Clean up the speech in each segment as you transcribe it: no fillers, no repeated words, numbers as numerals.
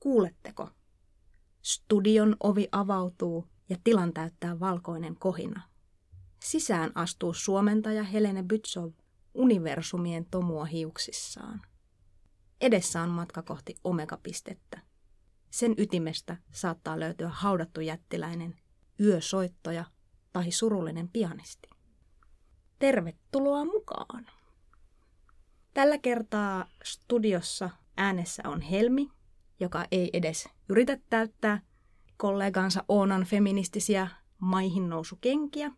Kuuletteko? Studion ovi avautuu ja tilan täyttää valkoinen kohina. Sisään astuu suomentaja Helene Bützow universumien tomua hiuksissaan. Edessä on matka kohti omega-pistettä. Sen ytimestä saattaa löytyä haudattu jättiläinen, yösoittoja tai surullinen pianisti. Tervetuloa mukaan! Tällä kertaa studiossa äänessä on Helmi, joka ei edes yritä täyttää kollegansa Oonan feministisiä maihinnousukenkiä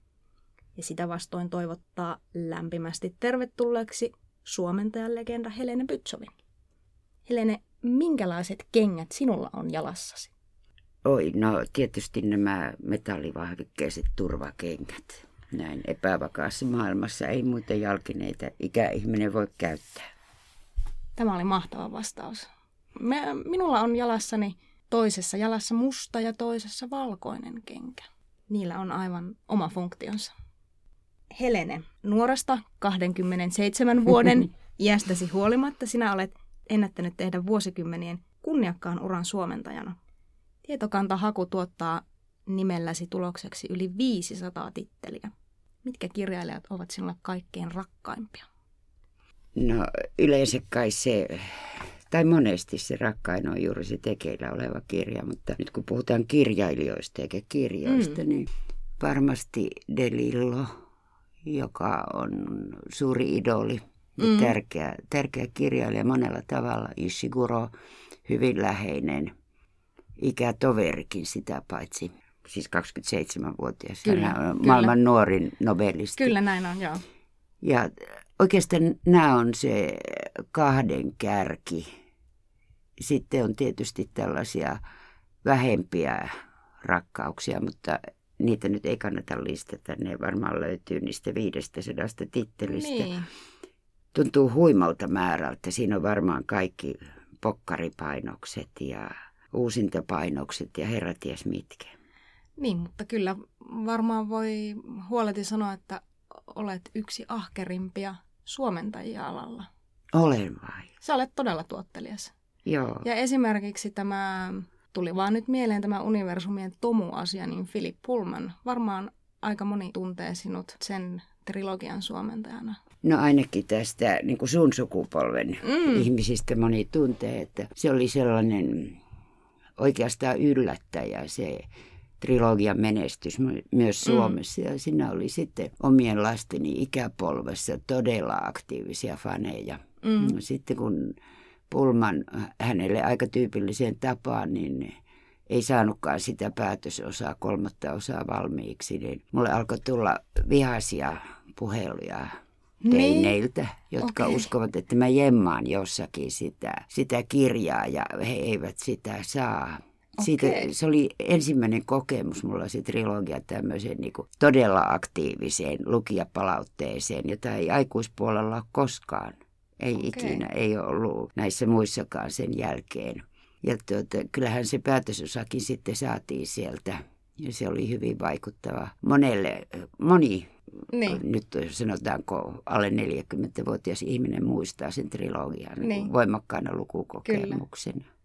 ja sitä vastoin toivottaa lämpimästi tervetulleeksi suomentajan legenda Helene Pytsovin. Helene, minkälaiset kengät sinulla on jalassasi? Oi, no tietysti nämä metallivahvikkeiset turvakengät. Näin epävakaassa maailmassa ei muita jalkineita ikäihminen voi käyttää. Tämä oli mahtava vastaus. Minulla on jalassani toisessa jalassa musta ja toisessa valkoinen kenkä. Niillä on aivan oma funktionsa. Helene, nuorasta 27 vuoden iästäsi huolimatta sinä olet ennättänyt tehdä vuosikymmenien kunniakkaan uran suomentajana. Tietokantahaku tuottaa nimelläsi tulokseksi yli 500 titteliä. Mitkä kirjailijat ovat sinulle kaikkein rakkaimpia? No yleensä kai se, tai monesti se rakkain on juuri se tekeillä oleva kirja, mutta nyt kun puhutaan kirjailijoista eikä kirjoista, niin varmasti DeLillo, joka on suuri idoli. Tärkeä kirjailija monella tavalla. Ishiguro, hyvin läheinen ikätoverikin sitä paitsi. Siis 27-vuotias. Hän on maailman nuorin nobelisti. Kyllä näin on, joo. Ja oikeastaan nämä on se kahden kärki. Sitten on tietysti tällaisia vähempiä rakkauksia, mutta niitä nyt ei kannata listata. Ne varmaan löytyy niistä 500 tittelistä. Niin. Tuntuu huimalta määrältä. Siinä on varmaan kaikki pokkaripainokset ja uusintapainokset ja herra ties mitkä. Niin, mutta kyllä varmaan voi huoleti sanoa, että olet yksi ahkerimpia suomentajia alalla. Olen vai? Sä olet todella tuottelias. Joo. Ja esimerkiksi tämä, tuli vaan nyt mieleen tämä universumien tomu-asia, niin Philip Pullman. Varmaan aika moni tuntee sinut sen trilogian suomentajana. No ainakin tästä niin kuin sun sukupolven ihmisistä moni tuntee, että se oli sellainen oikeastaan yllättäjä se trilogian menestys myös Suomessa. Ja siinä oli sitten omien lasteni ikäpolvessa todella aktiivisia faneja. Sitten kun Pullman hänelle aika tyypilliseen tapaan, niin ei saanutkaan sitä päätösosaa, kolmatta osaa valmiiksi, niin mulle alkoi tulla vihaisia puheluja teineiltä, jotka uskovat, että mä jemmaan jossakin sitä kirjaa ja he eivät sitä saa. Siitä, se oli ensimmäinen kokemus mulla se trilogia tämmöiseen niin kuin todella aktiiviseen lukijapalautteeseen, jota ei aikuispuolella ole koskaan. Ei ikinä, ei ollut näissä muissakaan sen jälkeen. Ja kyllähän se päätösosakin sitten saatiin sieltä ja se oli hyvin vaikuttava monelle, Nyt sanotaanko alle 40-vuotias ihminen muistaa sen trilogian niin voimakkaana lukukokemuksena. Kyllä.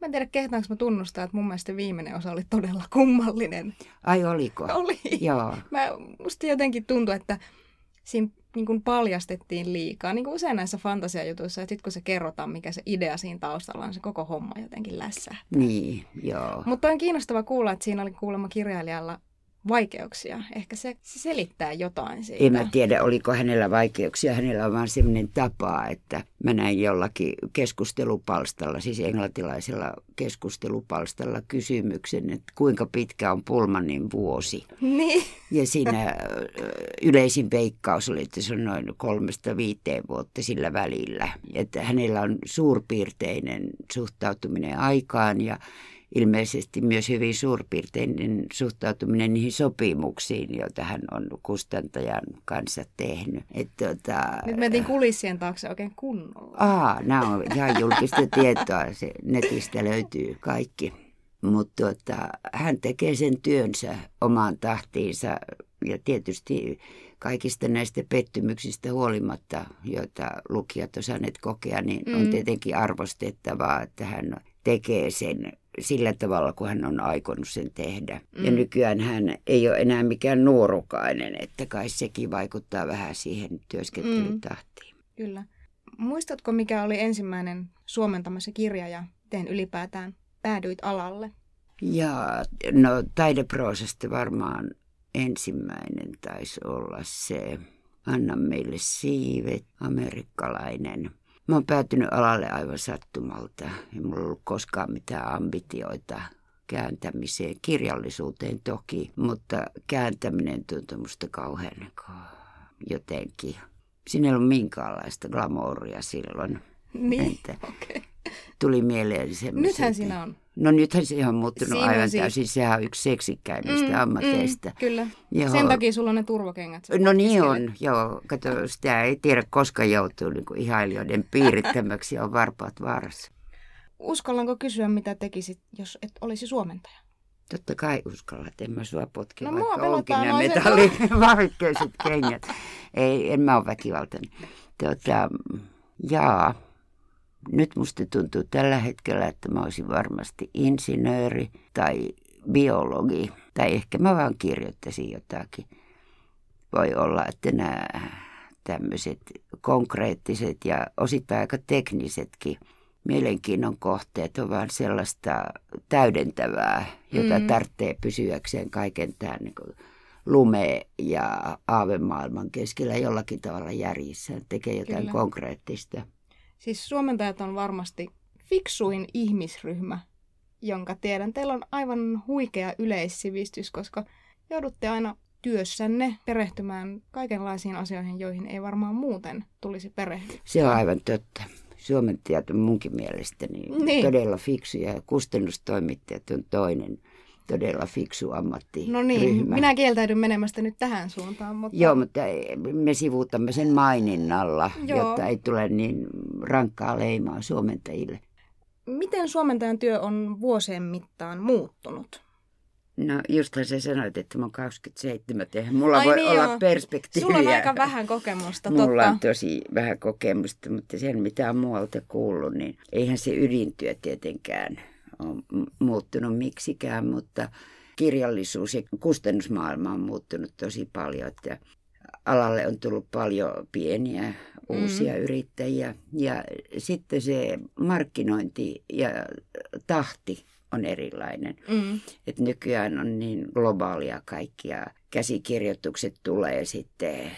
Mä en tiedä, kehtaanko mä tunnustaa, että mun mielestä viimeinen osa oli todella kummallinen. Ai oliko? Oli. Joo. Musta jotenkin tuntui, että siinä niin kuin paljastettiin liikaa, niin kuin usein näissä fantasiajutuissa, että sitten kun se kerrotaan, mikä se idea siinä taustalla on, se koko homma jotenkin lässähtää. Niin, joo. Mutta on kiinnostava kuulla, että siinä oli kuulemma kirjailijalla vaikeuksia. Ehkä se selittää jotain siitä. En mä tiedä, oliko hänellä vaikeuksia. Hänellä on vaan sellainen tapa, että mä näin jollakin keskustelupalstalla, siis englantilaisella keskustelupalstalla kysymyksen, että kuinka pitkä on Pullmanin vuosi. Niin. Ja siinä yleisin veikkaus oli, että se on noin 3-5 vuotta sillä välillä. Että hänellä on suurpiirteinen suhtautuminen aikaan ja ilmeisesti myös hyvin suurpiirteinen suhtautuminen niihin sopimuksiin, joita hän on kustantajan kanssa tehnyt. Nyt mentiin kulissien taakse oikein kunnolla. Nämä on ihan julkista tietoa. Se netistä löytyy kaikki. Mutta hän tekee sen työnsä omaan tahtiinsa ja tietysti kaikista näistä pettymyksistä huolimatta, joita lukijat osanneet kokea, niin on tietenkin arvostettavaa, että hän tekee sen sillä tavalla, kun hän on aikonut sen tehdä. Ja nykyään hän ei ole enää mikään nuorukainen, että kai sekin vaikuttaa vähän siihen työskentelytahtiin. Kyllä. Muistatko, mikä oli ensimmäinen suomentamassa kirja ja miten ylipäätään päädyit alalle? Jaa, no taideproosasta varmaan ensimmäinen taisi olla se Anna meille siivet, amerikkalainen. Mä oon päätynyt alalle aivan sattumalta. Ei mulla ollut koskaan mitään ambitioita kääntämiseen, kirjallisuuteen toki, mutta kääntäminen tuntui musta kauhean jotenkin. Siinä ei ollut minkäänlaista glamouria silloin. Niin, okei. Tuli mieleen semmoisia. Nythän siinä on. No nythän se on muuttunut aivan täysin. Sehän on yksi seksikkäimmistä ammateista. Kyllä. Johon... Sen takia sulla on ne turvakengät. No niin on, joo. Kato, sitä ei tiedä, koska joutuu niin kuin ihailijoiden piirittämäksi ja on varpaat vaarassa. Uskallanko kysyä, mitä tekisit, jos et olisi suomentaja? Totta kai uskallat, en mä sua potki, no, vaikka onkin nämä metallivahvikkeiset kengät. Ei, en mä ole väkivaltainen. Jaa. Nyt musta tuntuu tällä hetkellä, että mä olisin varmasti insinööri tai biologi. Tai ehkä mä vaan kirjoittaisin jotakin. Voi olla, että nämä tämmöiset konkreettiset ja osittain aika teknisetkin mielenkiinnon kohteet on vaan sellaista täydentävää, jota tarvitsee pysyäkseen kaiken tämän niin lume- ja aavemaailman keskellä jollakin tavalla järjissään. Tekee jotain Kyllä. konkreettista. Siis suomentajat on varmasti fiksuin ihmisryhmä, jonka tiedän. Teillä on aivan huikea yleissivistys, koska joudutte aina työssänne perehtymään kaikenlaisiin asioihin, joihin ei varmaan muuten tulisi perehtyä. Se on aivan totta. Suomentajat on munkin mielestäni todella fiksuja ja kustannustoimittajat on toinen todella fiksu ammattiryhmä. No niin, minä kieltäydyn menemästä nyt tähän suuntaan. Mutta... Joo, mutta me sivuutamme sen maininnalla, jotta ei tule niin rankkaa leimaa suomentajille. Miten suomentajan työ on vuosien mittaan muuttunut? No justhan sä sanoit, että mä oon 27, eihän mulla olla perspektiiviä. Sulla on aika vähän kokemusta. Mulla on tosi vähän kokemusta, mutta sen mitä on muualta kuullut, niin eihän se ydintyö tietenkään on muuttunut miksikään, mutta kirjallisuus ja kustannusmaailma on muuttunut tosi paljon. Että alalle on tullut paljon pieniä uusia yrittäjiä ja sitten se markkinointi ja tahti on erilainen. Et nykyään on niin globaalia kaikkia. Käsikirjoitukset tulee sitten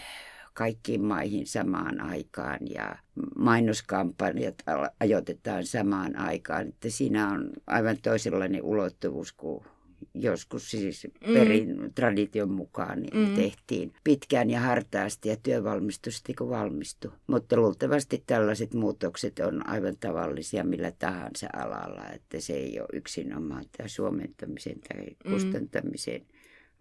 kaikkiin maihin samaan aikaan ja mainoskampanjat ajoitetaan samaan aikaan. Että siinä on aivan toisenlainen ulottuvuus kuin joskus siis perin tradition mukaan niin tehtiin pitkään ja hartaasti ja työvalmistus kun valmistui. Mutta luultavasti tällaiset muutokset on aivan tavallisia millä tahansa alalla, että se ei ole yksinomaan tämä suomentamisen tai kustantamisen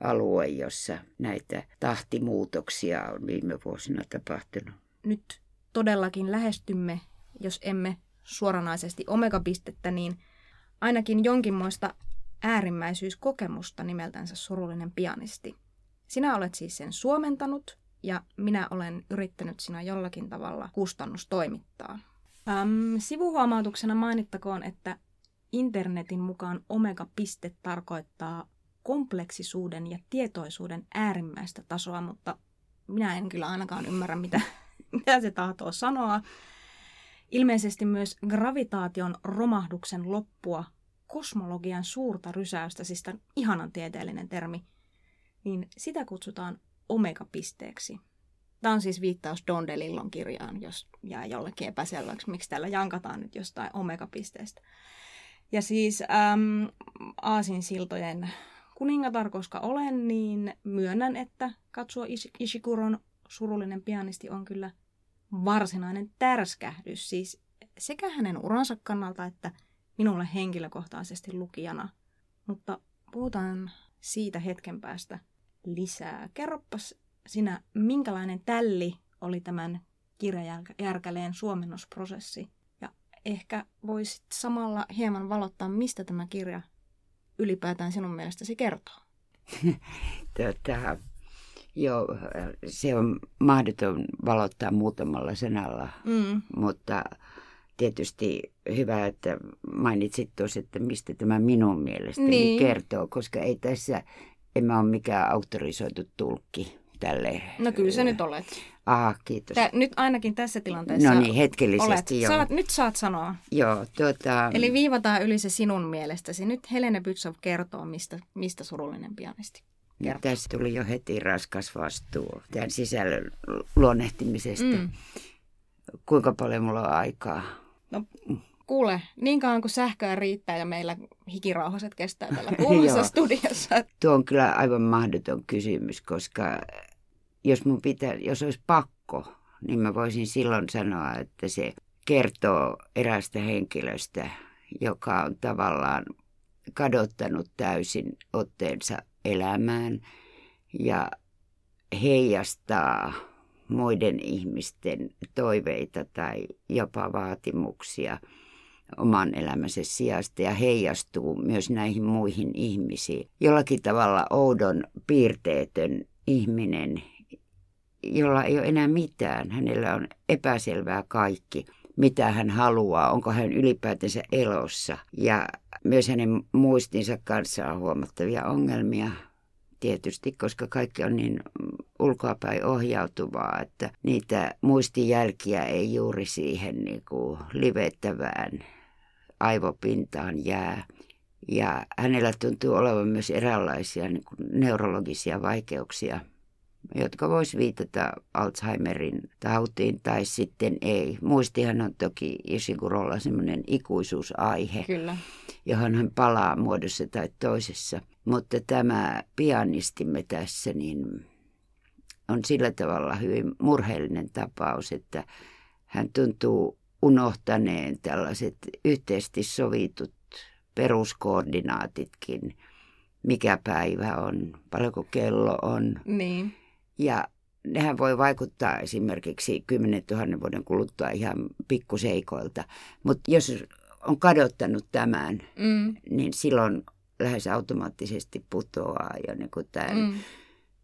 alue, jossa näitä tahtimuutoksia on viime vuosina tapahtunut. Nyt todellakin lähestymme, jos emme suoranaisesti omega-pistettä, niin ainakin jonkinmoista äärimmäisyyskokemusta nimeltänsä Surullinen pianisti. Sinä olet siis sen suomentanut ja minä olen yrittänyt sinä jollakin tavalla kustannustoimittaa. Sivuhuomautuksena mainittakoon, että internetin mukaan omega-piste tarkoittaa kompleksisuuden ja tietoisuuden äärimmäistä tasoa, mutta minä en kyllä ainakaan ymmärrä, mitä se tahtoo sanoa. Ilmeisesti myös gravitaation romahduksen loppua, kosmologian suurta rysäystä, siis tämän ihanan tieteellinen termi, niin sitä kutsutaan omega-pisteeksi. Tämä on siis viittaus Don DeLillon kirjaan, jos jää jollekin epäselväksi, miksi täällä jankataan nyt jostain omega-pisteestä. Ja siis aasinsiltojen kuningatar, koska olen, niin myönnän, että Kazuo Ishiguron Surullinen pianisti on kyllä varsinainen tärskähdys, siis sekä hänen uransa kannalta että minulle henkilökohtaisesti lukijana. Mutta puhutaan siitä hetken päästä lisää. Kerropas sinä, minkälainen tälli oli tämän kirjajärkäleen suomennusprosessi? Ja ehkä voisit samalla hieman valottaa, mistä tämä kirja ylipäätään sinun mielestäsi kertoo. Joo, se on mahdoton valottaa muutamalla sanalla, mutta tietysti hyvä, että mainitsit tuossa, että mistä tämä minun mielestäni kertoo, koska ei tässä, en mä ole mikään auktorisoitu tulkki tälle. No kyllä sä nyt olet. Aha, kiitos. Nyt ainakin tässä tilanteessa no niin, hetkellisesti olet. Nyt saat sanoa. Joo, eli viivataan yli se sinun mielestäsi. Nyt Helene Bützow kertoo, mistä surullinen pianisti. Ja tässä tuli jo heti raskas vastuu tämän sisällön luonnehtimisesta. Mm. Kuinka paljon mulla on aikaa? No kuule, niin kauan kuin sähköä riittää ja meillä hikirauhaset kestää tällä kuumassa studiossa. Tuo on kyllä aivan mahdoton kysymys, koska jos olisi pakko, niin mä voisin silloin sanoa, että se kertoo eräästä henkilöstä, joka on tavallaan kadottanut täysin otteensa elämään ja heijastaa muiden ihmisten toiveita tai jopa vaatimuksia oman elämänsä sijasta ja heijastuu myös näihin muihin ihmisiin. Jollakin tavalla oudon piirteetön ihminen, jolla ei ole enää mitään. Hänellä on epäselvää kaikki, mitä hän haluaa, onko hän ylipäätänsä elossa. Ja myös hänen muistinsa kanssa on huomattavia ongelmia tietysti, koska kaikki on niin ulkoapäin ohjautuvaa, että niitä muistijälkiä ei juuri siihen niin kuin livettävään aivopintaan jää. Ja hänellä tuntuu olevan myös eräänlaisia niin kuin neurologisia vaikeuksia, jotka voisi viitata Alzheimerin tautiin tai sitten ei. Muistihan on toki Ishigurolla semmoinen ikuisuusaihe, kyllä, johon hän palaa muodossa tai toisessa. Mutta tämä pianistimme tässä niin on sillä tavalla hyvin murheellinen tapaus, että hän tuntuu unohtaneen tällaiset yhteisesti sovitut peruskoordinaatitkin, mikä päivä on, paljonko kello on. Niin. Ja nehän voi vaikuttaa esimerkiksi 10 000 vuoden kuluttua ihan pikkuseikoilta. Mutta jos on kadottanut tämän, niin silloin lähes automaattisesti putoaa jo niin kuin tämän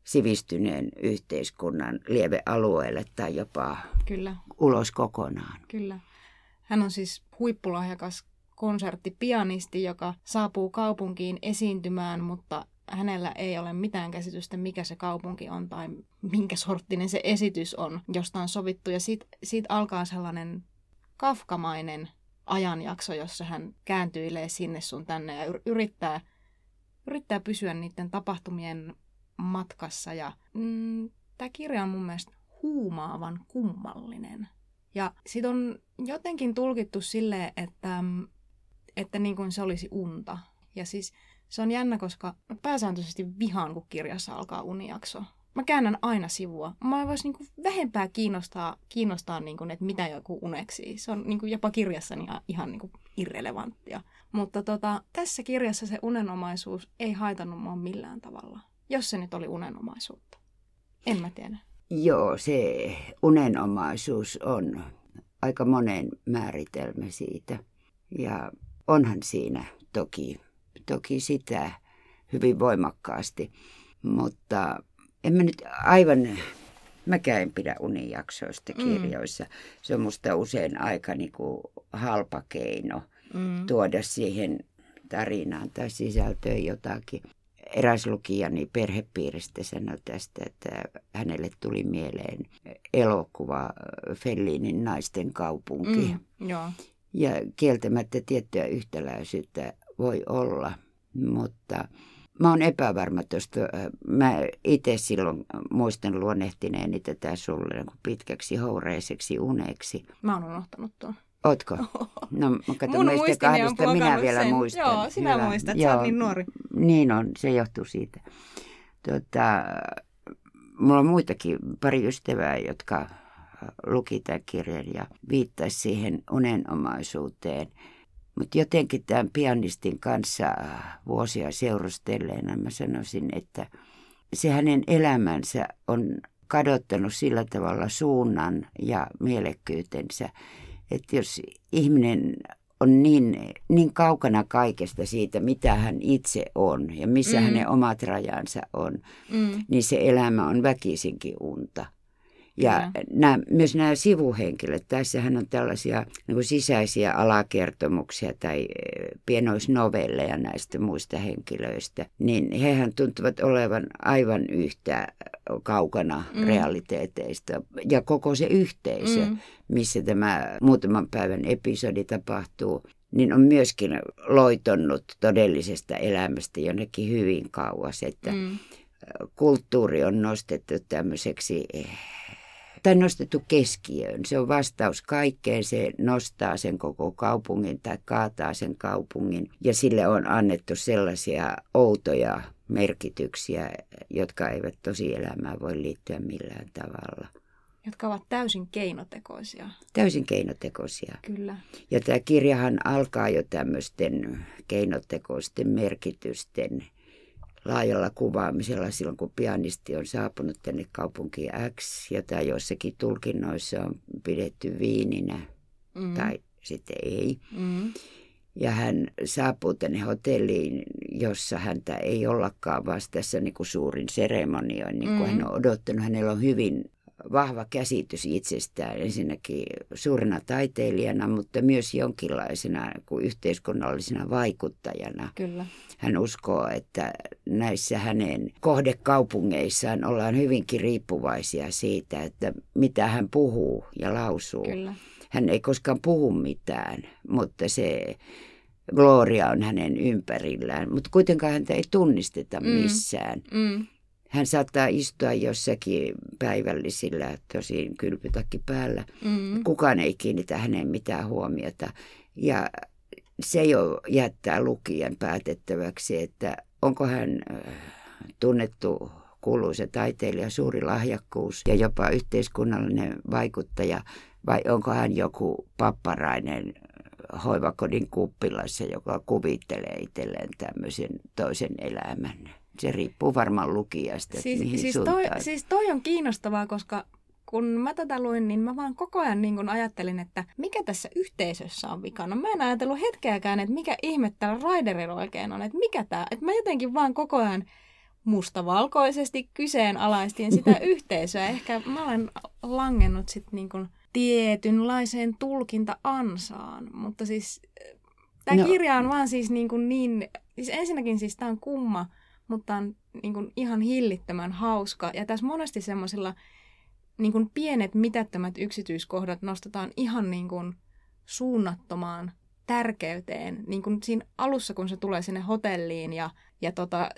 sivistyneen yhteiskunnan lievealueelle tai jopa kyllä, ulos kokonaan. Kyllä. Hän on siis huippulahjakas konserttipianisti, joka saapuu kaupunkiin esiintymään, mutta hänellä ei ole mitään käsitystä, mikä se kaupunki on tai minkä sorttinen se esitys on, josta on sovittu. Ja siitä alkaa sellainen kafkamainen ajanjakso, jossa hän kääntyilee sinne sun tänne ja yrittää pysyä niiden tapahtumien matkassa. Ja tämä kirja on mun mielestä huumaavan kummallinen. Ja sit on jotenkin tulkittu silleen, että niin kuin se olisi unta. Ja siis se on jännä, koska pääsääntöisesti vihaan, kun kirjassa alkaa unijakso. Mä käännän aina sivua. Mä vois niin kuin vähempää kiinnostaa niin kuin, että mitä joku uneksii. Se on niin kuin jopa kirjassani ihan niin kuin irrelevanttia. Mutta tässä kirjassa se unenomaisuus ei haitannut mua millään tavalla, jos se nyt oli unenomaisuutta. En mä tiedä. Joo, se unenomaisuus on aika monen määritelmä siitä. Ja onhan siinä toki sitä hyvin voimakkaasti, mutta en mä nyt mäkään en pidä unijaksoista kirjoissa. Se on musta usein aika niinku halpa keino tuoda siihen tarinaan tai sisältöön jotakin. Eräs lukijani perhepiiristä sanoi tästä, että hänelle tuli mieleen elokuva Fellinin Naisten kaupunki. Joo. Ja kieltämättä tiettyä yhtäläisyyttä voi olla, mutta mä oon epävarma tuosta. Mä itse silloin muistan luonnehtineeni tätä sulle pitkäksi houreiseksi uneksi. Mä oon unohtanut tuon. Ootko? No kato, meistä kahdesta minä vielä muistan. Joo, sinä muistat, sä oot niin nuori. Niin on, se johtuu siitä. Mulla on muitakin pari ystävää, jotka luki tämän kirjan ja viittasi siihen unenomaisuuteen. Mutta jotenkin tämän pianistin kanssa vuosia seurustelleena mä sanoisin, että se hänen elämänsä on kadottanut sillä tavalla suunnan ja mielekkyytensä, että jos ihminen on niin kaukana kaikesta siitä, mitä hän itse on ja missä hänen omat rajansa on, niin se elämä on väkisinkin unta. Ja myös nämä sivuhenkilöt, tässähän on tällaisia niin kuin sisäisiä alakertomuksia tai pienoisnovelleja näistä muista henkilöistä, niin hehän tuntuvat olevan aivan yhtä kaukana realiteeteista ja koko se yhteisö, missä tämä muutaman päivän episodi tapahtuu, niin on myöskin loitonnut todellisesta elämästä jonnekin hyvin kauas, että kulttuuri on nostettu tämmöiseksi tai nostettu keskiöön. Se on vastaus kaikkeen, se nostaa sen koko kaupungin tai kaataa sen kaupungin ja sille on annettu sellaisia outoja merkityksiä, jotka eivät tosielämään voi liittyä millään tavalla. Jotka ovat täysin keinotekoisia. Täysin keinotekoisia. Kyllä. Ja tämä kirjahan alkaa jo tämmöisten keinotekoisten merkitysten laajalla kuvaamisella silloin, kun pianisti on saapunut tänne kaupunkiin X, jota joissakin tulkinnoissa on pidetty viininä tai sitten ei. Ja hän saapuu tänne hotelliin, jossa häntä ei ollakaan, vaan tässä niin kuin suurin seremonioin, niin kuin hän on odottanut. Hänellä on hyvin vahva käsitys itsestään ensinnäkin suurena taiteilijana, mutta myös jonkinlaisena kuin yhteiskunnallisena vaikuttajana. Kyllä. Hän uskoo, että näissä hänen kohdekaupungeissaan ollaan hyvinkin riippuvaisia siitä, että mitä hän puhuu ja lausuu. Kyllä. Hän ei koskaan puhu mitään, mutta se gloria on hänen ympärillään, mutta kuitenkaan häntä ei tunnisteta missään. Hän saattaa istua jossakin päivällisillä, tosin kylpytakki päällä. Kukaan ei kiinnitä häneen mitään huomiota. Ja se jo jättää lukijan päätettäväksi, että onko hän tunnettu kuuluisa taiteilija, suuri lahjakkuus ja jopa yhteiskunnallinen vaikuttaja, vai onko hän joku papparainen hoivakodin kuppilassa, joka kuvittelee itselleen tämmöisen toisen elämän. Se riippuu varmaan lukijasta, että mihin suuntaan. Siis toi on kiinnostavaa, koska kun mä tätä luin, niin mä vaan koko ajan niin kun ajattelin, että mikä tässä yhteisössä on vikana. Mä en ajatellut hetkeäkään, että mikä ihme tällä raiderilla oikein on, että mikä tää. Että mä jotenkin vaan koko ajan mustavalkoisesti kyseenalaistin sitä yhteisöä. Ehkä mä olen langennut sitten niin kun tietynlaiseen tulkinta-ansaan, mutta siis tämä kirja on vaan siis niin, siis ensinnäkin siis tämä on kumma, mutta on niin kuin ihan hillittömän hauska. Ja tässä monesti semmoisilla niin kuin pienet mitättömät yksityiskohdat nostetaan ihan niin kuin suunnattomaan tärkeyteen. Niin kuin siinä alussa, kun se tulee sinne hotelliin ja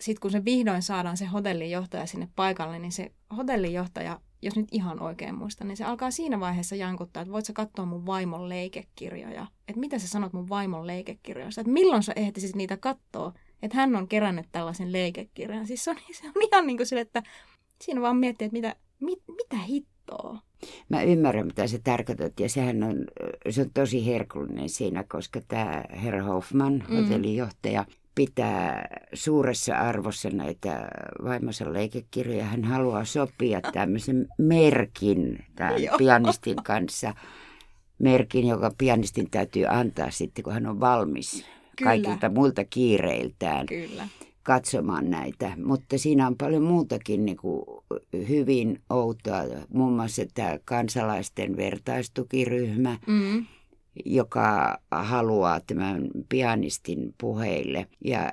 sitten kun se vihdoin saadaan se hotellinjohtaja sinne paikalle, niin se hotellinjohtaja, jos nyt ihan oikein muistan, niin se alkaa siinä vaiheessa jankuttaa, että voit sä katsoa mun vaimon leikekirjoja. Että mitä sä sanot mun vaimon leikekirjoista? Että milloin sä ehtisit niitä katsoa? Että hän on kerännyt tällaisen leikekirjan. Siis se on ihan niin kuin sille, että siinä vaan miettii, että mitä hittoa. Mä ymmärrän, mitä sä tarkoitat. Ja se on tosi herkullinen siinä, koska tämä herra Hoffman, hotellijohtaja, pitää suuressa arvossa näitä vaimonsa leikekirjoja. Hän haluaa sopia tämmöisen merkin tämän pianistin kanssa. Merkin, joka pianistin täytyy antaa sitten, kun hän on valmis. Kyllä. Kaikilta muilta kiireiltään. Kyllä. Katsomaan näitä. Mutta siinä on paljon muutakin niin kuin hyvin outoa. Muun muassa tämä kansalaisten vertaistukiryhmä, joka haluaa tämän pianistin puheille. Ja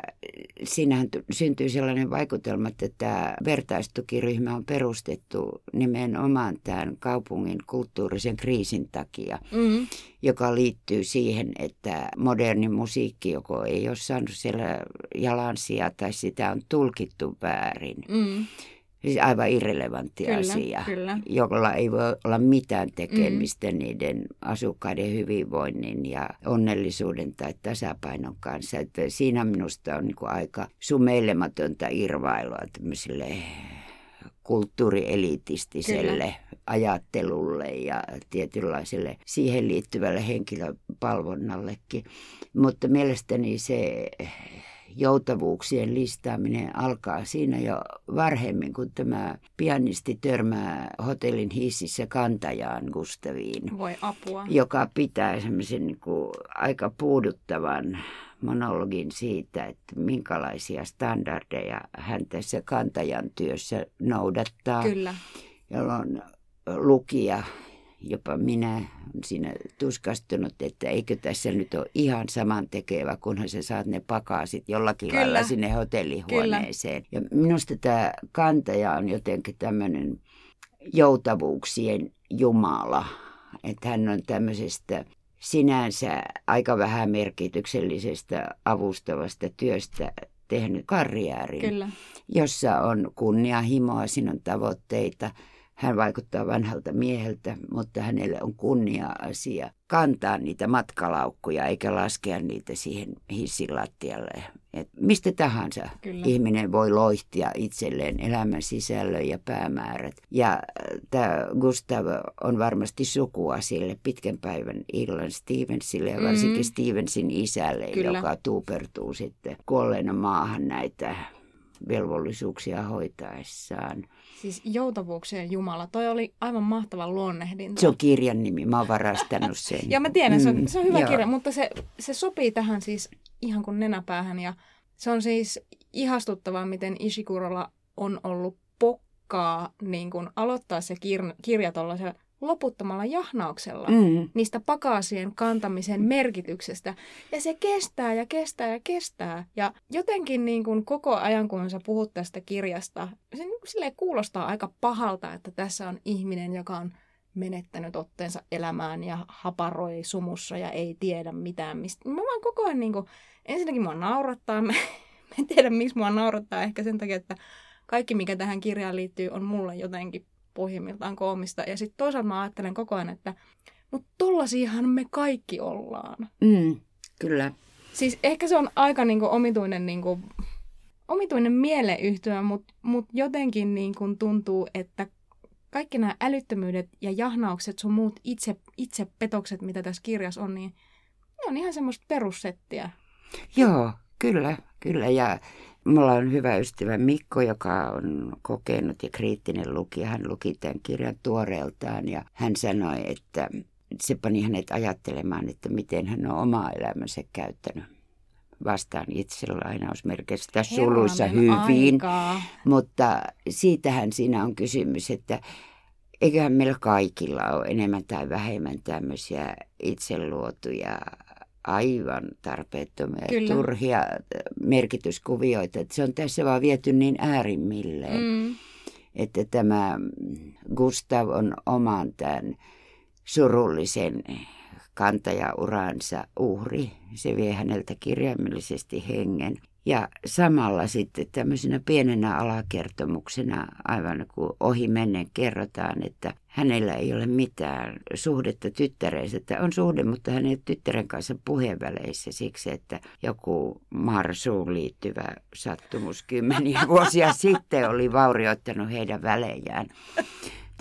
siinähän syntyy sellainen vaikutelma, että tämä vertaistukiryhmä on perustettu nimenomaan tämän kaupungin kulttuurisen kriisin takia, joka liittyy siihen, että moderni musiikki joko ei ole saanut siellä jalansijaa tai sitä on tulkittu väärin. Siis aivan irrelevantti asia, jolla ei voi olla mitään tekemistä niiden asukkaiden hyvinvoinnin ja onnellisuuden tai tasapainon kanssa. Että siinä minusta on niin kuin aika sumeilematonta irvailua tämmöiselle kulttuurielitistiselle ajattelulle ja tietynlaiselle siihen liittyvälle henkilöpalvonnallekin. Mutta mielestäni se joutavuuksien listaaminen alkaa siinä jo varhemmin, kun tämä pianisti törmää hotellin hississä kantajaan Gustaviin. Voi apua. Joka pitää semmoisen niin kuin aika puuduttavan monologin siitä, että minkälaisia standardeja hän tässä kantajan työssä noudattaa. Kyllä. Jolloin lukija, jopa minä, on siinä tuskastunut, että eikö tässä nyt ole ihan samantekevä, kunhan sä saat ne pakaasit jollakin Kyllä. lailla sinne hotellihuoneeseen. Kyllä. Ja minusta tämä kantaja on jotenkin tämmöinen joutavuuksien jumala, että hän on tämmöisestä sinänsä aika vähän merkityksellisestä avustavasta työstä tehnyt karjäärin, Kyllä. jossa on kunnianhimoa, siinä on tavoitteita. Hän vaikuttaa vanhalta mieheltä, mutta hänelle on kunnia-asia kantaa niitä matkalaukkuja eikä laskea niitä siihen hissilattialle. Et mistä tahansa Kyllä. ihminen voi loihtia itselleen elämän sisällön ja päämäärät. Ja tämä Gustav on varmasti sukua sille pitkän päivän illan Stevensille ja varsinkin Stevensin isälle, Kyllä. joka tuupertuu sitten kuolleena maahan näitä velvollisuuksia hoitaessaan. Siis joutavuuksien jumala. Toi oli aivan mahtava luonnehdinta. Se on kirjan nimi. Mä oon varastanut sen. Ja mä tiedän, se on hyvä kirja, mutta se sopii tähän siis ihan kuin nenäpäähän. Ja se on siis ihastuttavaa, miten Ishigurolla on ollut pokkaa niin kuin aloittaa se kirja tuollaisella loputtomalla jahnauksella niistä pakasien kantamisen merkityksestä. Ja se kestää ja kestää ja kestää. Ja jotenkin niin kuin koko ajan, kun sä puhut tästä kirjasta, se niin kuin silleen kuulostaa aika pahalta, että tässä on ihminen, joka on menettänyt otteensa elämään ja haparoi sumussa ja ei tiedä mitään mistä. Mä vaan koko ajan niin kuin, ensinnäkin mua naurattaa. Mä en tiedä, miksi mua naurattaa. Ehkä sen takia, että kaikki, mikä tähän kirjaan liittyy, on mulle jotenkin pohjimmiltaan koomista. Ja sitten toisaalta mä ajattelen koko ajan, että mutta tollasiahan me kaikki ollaan. Kyllä. Siis ehkä se on aika niinku omituinen, mieleyhtymä, mut jotenkin niinku tuntuu, että kaikki nämä älyttömyydet ja jahnaukset, sun muut itsepetokset, mitä tässä kirjassa on, niin ne on ihan semmoista perussettiä. Joo, kyllä. Ja mulla on hyvä ystävä Mikko, joka on kokenut ja kriittinen lukija. Hän luki tämän kirjan tuoreeltaan ja hän sanoi, että se pani hänet ajattelemaan, että miten hän on omaa elämänsä käyttänyt. Vastaan itse lainausmerkeistä suluissa hyvin, mutta siitähän siinä on kysymys, että eiköhän meillä kaikilla ole enemmän tai vähemmän tämmöisiä itseluotuja aivan tarpeettomia Kyllä. turhia merkityskuvioita. Että se on tässä vaan viety niin äärimmilleen, että tämä Gustav on oman tämän surullisen kantajauransa uhri. Se vie häneltä kirjaimellisesti hengen. Ja samalla sitten tämmöisenä pienenä alakertomuksena aivan kun ohi mennen kerrotaan, että hänellä ei ole mitään suhdetta tyttäreensä. On suhde, mutta hän ei ole tyttären kanssa puheenväleissä siksi, että joku Marsuun liittyvä sattumus 10 vuosia sitten oli vaurioittanut heidän välejään.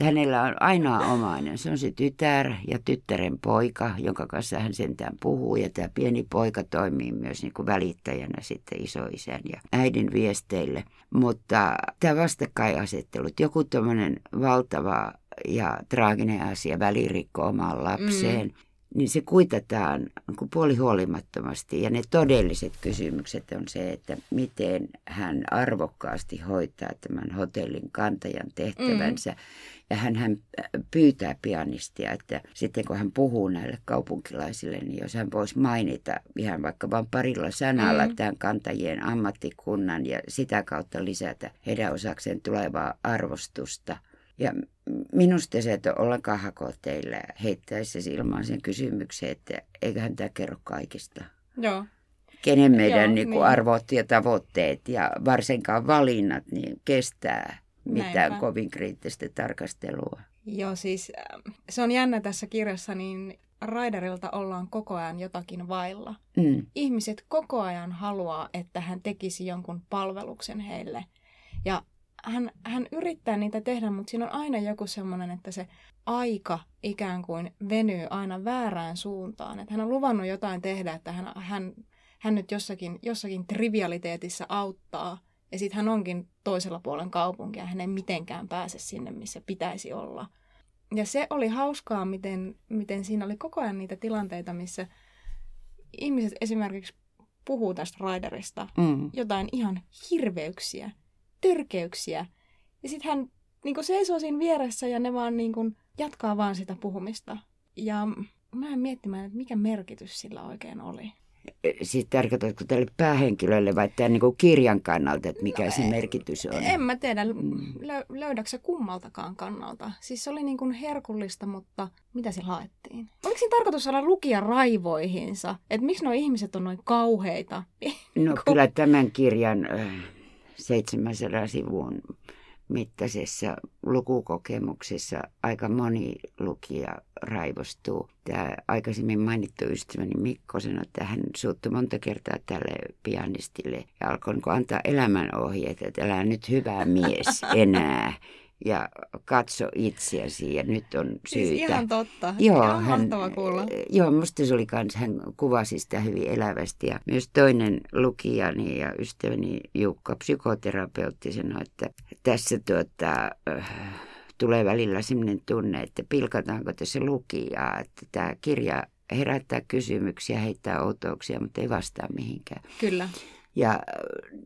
Hänellä on ainoa omainen. Se on se tytär ja tyttären poika, jonka kanssa hän sentään puhuu. Ja tämä pieni poika toimii myös niin kuin välittäjänä sitten isoisän ja äidin viesteille. Mutta tämä vastakkainasettelu, joku tuommoinen valtava ja traaginen asia välirikko omaan lapseen, niin se kuitataan puolihuolimattomasti. Ja ne todelliset kysymykset on se, että miten hän arvokkaasti hoitaa tämän hotellin kantajan tehtävänsä. Ja hän pyytää pianistia, että sitten kun hän puhuu näille kaupunkilaisille, niin jos hän voisi mainita ihan vaikka vain parilla sanalla tämän kantajien ammattikunnan ja sitä kautta lisätä heidän osakseen tulevaa arvostusta. Ja minusta se, että ollenkaan hakoteillä heittäisi ilmaan sen kysymykseen, että eiköhän tämä kerro kaikista. Joo. Kenen meidän niin. arvot ja tavoitteet ja varsinkaan valinnat niin kestää mitään Näinpä. Kovin kriittistä tarkastelua. Joo, siis se on jännä tässä kirjassa, niin Raiderilta ollaan koko ajan jotakin vailla. Ihmiset koko ajan haluaa, että hän tekisi jonkun palveluksen heille. Ja hän yrittää niitä tehdä, mutta siinä on aina joku semmoinen, että se aika ikään kuin venyy aina väärään suuntaan. Että hän on luvannut jotain tehdä, että hän nyt jossakin trivialiteetissä auttaa. Ja sitten hän onkin toisella puolen kaupunkia. Hän ei mitenkään pääse sinne, missä pitäisi olla. Ja se oli hauskaa, miten siinä oli koko ajan niitä tilanteita, missä ihmiset esimerkiksi puhuu tästä Raiderista jotain ihan hirveyksiä, törkeyksiä. Ja sitten hän niin kuin seisoo siinä vieressä ja ne vaan niin kuin jatkaa vaan sitä puhumista. Ja mä en miettimään, että mikä merkitys sillä oikein oli. Siis tarkoitatko tälle päähenkilölle vai tämän niin kuin kirjan kannalta, että mikä se merkitys on? En mä tiedä, löydäksä kummaltakaan kannalta. Siis se oli niin kuin herkullista, mutta mitä se haettiin? Oliko siinä tarkoitus saada lukija raivoihinsa? Että miksi nuo ihmiset on noin kauheita? No kyllä tämän kirjan 700 sivun mittaisessa lukukokemuksessa aika moni lukija raivostuu. Tämä aikaisemmin mainittu ystäväni Mikko sanoi, että hän suuttui monta kertaa tälle pianistille ja alkoi antaa elämänohjeita, että älä nyt hyvä mies enää ja katso itseäsi ja nyt on syytä. Siis ihan totta. Joo, ihan mahtava kuulla. Joo, musta se oli kans, hän kuvasi sitä hyvin elävästi ja myös toinen lukijani ja ystäväni Jukka, psykoterapeutti, sanoi, että tässä tulee välillä sellainen tunne, että pilkataanko tässä lukijaa, että tämä kirja herättää kysymyksiä, heittää outouksia, mutta ei vastaa mihinkään. Kyllä. Ja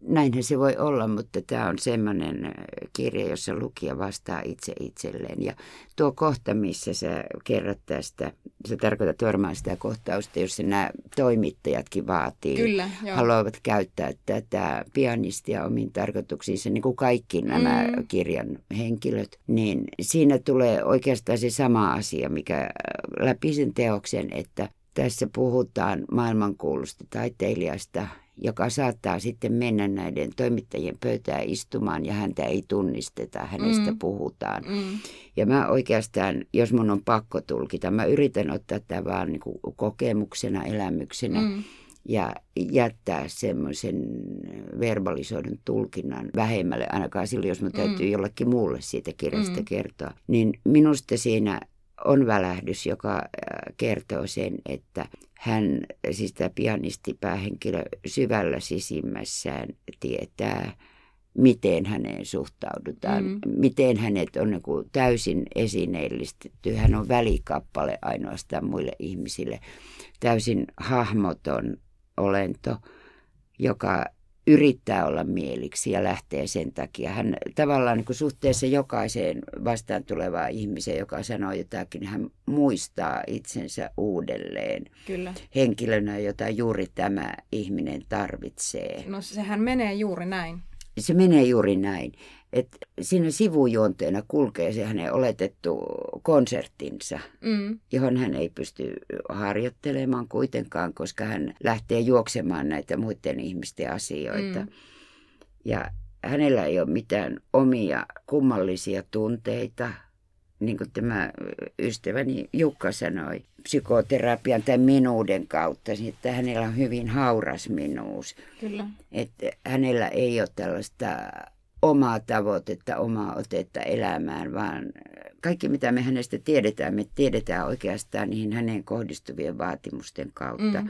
näinhän se voi olla, mutta tämä on semmoinen kirja, jossa lukija vastaa itse itselleen. Ja tuo kohta, missä sä kerrot tästä, sä tarkoitat varmaan sitä kohtausta, jossa nämä toimittajatkin vaatii. Kyllä, joo. Haluavat käyttää tätä pianistia omiin tarkoituksiinsa, niin kuin kaikki nämä kirjan henkilöt. Niin siinä tulee oikeastaan se sama asia, mikä läpi sen teoksen, että tässä puhutaan maailmankuulusta taiteilijasta, joka saattaa sitten mennä näiden toimittajien pöytään istumaan ja häntä ei tunnisteta, hänestä puhutaan. Ja mä oikeastaan, jos mun on pakko tulkita, mä yritän ottaa tämän vaan niin kuin kokemuksena, elämyksenä ja jättää semmoisen verbalisoidun tulkinnan vähemmälle, ainakaan silloin, jos mun täytyy jollekin muulle siitä kirjasta kertoa. Niin minusta siinä on välähdys, joka kertoo sen, että hän, siis tämä pianisti päähenkilö, syvällä sisimmässään tietää, miten häneen suhtaudutaan, miten hänet on niin kuin täysin esineellistetty. Hän on välikappale ainoastaan muille ihmisille, täysin hahmoton olento, joka yrittää olla mieliksi ja lähtee sen takia. Hän tavallaan niin kuin suhteessa jokaiseen vastaan tulevaan ihmiseen, joka sanoo jotakin, hän muistaa itsensä uudelleen. Kyllä. Henkilönä, jota juuri tämä ihminen tarvitsee. No sehän menee juuri näin. Se menee juuri näin. Että siinä sivujuonteena kulkee se hänen oletettu konserttinsa, johon hän ei pysty harjoittelemaan kuitenkaan, koska hän lähtee juoksemaan näitä muiden ihmisten asioita. Ja hänellä ei ole mitään omia kummallisia tunteita, niin kuin tämä ystäväni Jukka sanoi, psykoterapian tai minuuden kautta, että hänellä on hyvin hauras minuus. Kyllä. Että hänellä ei ole tällaista omaa tavoitetta, omaa otetta elämään, vaan kaikki mitä me hänestä tiedetään, me tiedetään oikeastaan niihin häneen kohdistuvien vaatimusten kautta,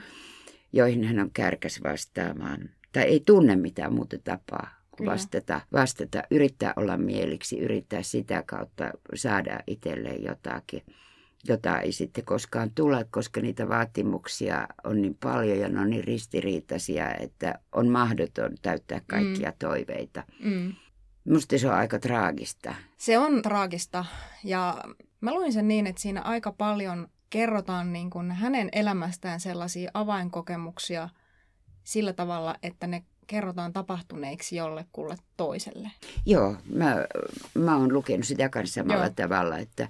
joihin hän on kärkäs vastaamaan. Tai ei tunne mitään muuta tapaa kuin vastata, yrittää olla mieliksi, yrittää sitä kautta saada itselleen jotakin, jota ei sitten koskaan tule, koska niitä vaatimuksia on niin paljon ja ne on niin ristiriitaisia, että on mahdoton täyttää kaikkia toiveita. Musta se on aika traagista. Se on traagista ja mä luin sen niin, että siinä aika paljon kerrotaan niin kuin hänen elämästään sellaisia avainkokemuksia sillä tavalla, että ne kerrotaan tapahtuneiksi jollekulle toiselle. Joo, mä oon lukenut sitä kanssa samalla tavalla, että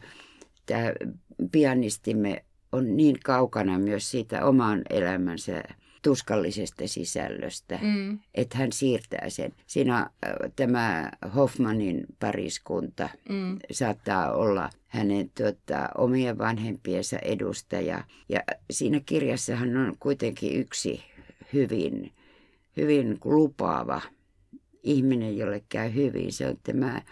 tämä pianistimme on niin kaukana myös siitä oman elämänsä tuskallisesta sisällöstä, että hän siirtää sen. Siinä tämä Hoffmanin pariskunta saattaa olla hänen omien vanhempiensa edustaja. Ja siinä kirjassahan on kuitenkin yksi hyvin, hyvin lupaava ihminen, jolle käy hyvin. Se on tämä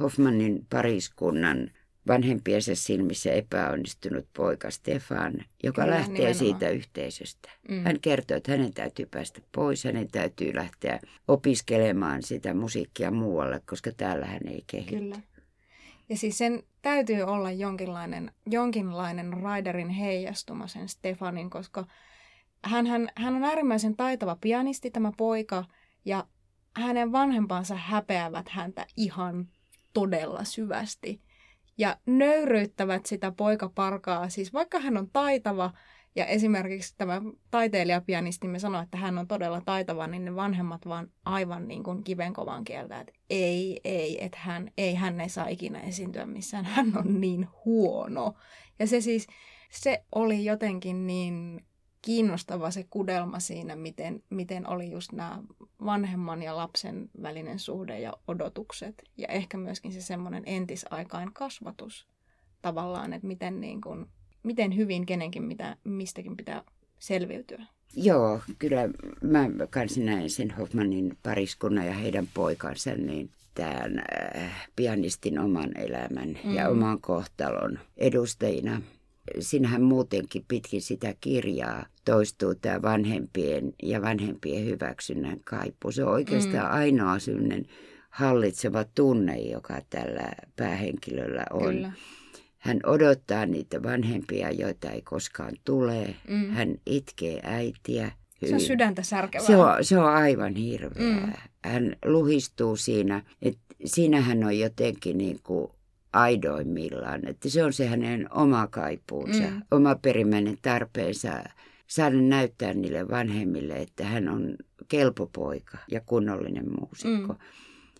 Hoffmanin pariskunnan vanhempiensä silmissä epäonnistunut poika Stefan, joka lähtee siitä yhteisöstä. Hän kertoo, että hänen täytyy päästä pois, hänen täytyy lähteä opiskelemaan sitä musiikkia muualle, koska täällä hän ei kehity. Kyllä. Ja siis sen täytyy olla jonkinlainen Raiderin heijastuma sen Stefanin, koska hän on äärimmäisen taitava pianisti, tämä poika, ja hänen vanhempansa häpeävät häntä ihan todella syvästi ja nöyryyttävät sitä poikaparkaa. Siis vaikka hän on taitava ja esimerkiksi tämä taiteilijapianisti me sanoi, että hän on todella taitava, niin ne vanhemmat vaan aivan niin kuin kivenkovan kieltä, että hän ei saa ikinä esiintyä missään, hän on niin huono. Ja se oli jotenkin niin kiinnostava se kudelma siinä, miten oli just nämä vanhemman ja lapsen välinen suhde ja odotukset. Ja ehkä myöskin se semmoinen entisaikaan kasvatus tavallaan, että miten hyvin kenenkin mistäkin pitää selviytyä. Joo, kyllä mä kanssa näin sen Hoffmanin pariskunnan ja heidän poikansa niin tämän pianistin oman elämän ja oman kohtalon edustajina. Siinähän muutenkin pitkin sitä kirjaa toistuu tämä vanhempien hyväksynnän kaipuu. Se on oikeastaan ainoa sellainen hallitseva tunne, joka tällä päähenkilöllä on. Kyllä. Hän odottaa niitä vanhempia, joita ei koskaan tule. Hän itkee äitiä. Hyvin. Se on sydäntä särkevää. Se on aivan hirveää. Hän luhistuu siinä. Siinähän on jotenkin niin kuin aidoimmillaan. Että se on se hänen oma kaipuunsa, oma perimmäinen tarpeensa saada näyttää niille vanhemmille, että hän on kelpo poika ja kunnollinen muusikko,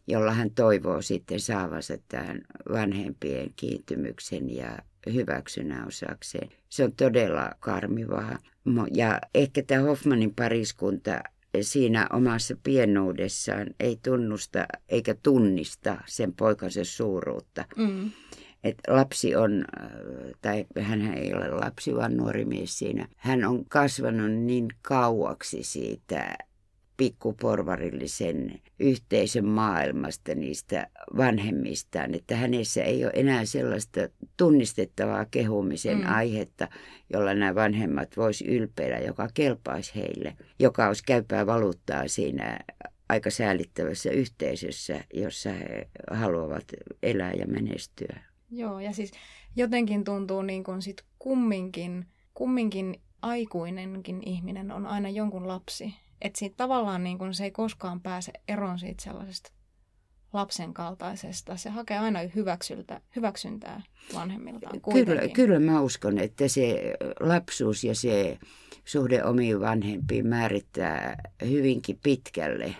jolla hän toivoo sitten saavansa tämän vanhempien kiintymyksen ja hyväksynä osakseen. Se on todella karmivaa. Ja ehkä tämä Hoffmanin pariskunta siinä omassa pienuudessaan ei tunnusta eikä tunnista sen poikansa suuruutta. Että lapsi on, tai hänhän ei ole lapsi, vaan nuori mies siinä. Hän on kasvanut niin kauaksi siitä pikkuporvarillisen yhteisön maailmasta niistä vanhemmistaan, että hänessä ei ole enää sellaista tunnistettavaa kehumisen aihetta, jolla nämä vanhemmat vois ylpeillä, joka kelpaisi heille, joka olisi käypää valuuttaa siinä aika säällittävässä yhteisössä, jossa he haluavat elää ja menestyä. Joo, ja siis jotenkin tuntuu niin kuin sit kumminkin aikuinenkin ihminen on aina jonkun lapsi. Että siitä tavallaan niin kun se ei koskaan pääse eroon siitä sellaisesta lapsen kaltaisesta. Se hakee aina hyväksyntää vanhemmiltaan kuitenkin. Kyllä mä uskon, että se lapsuus ja se suhde omiin vanhempiin määrittää hyvinkin pitkälle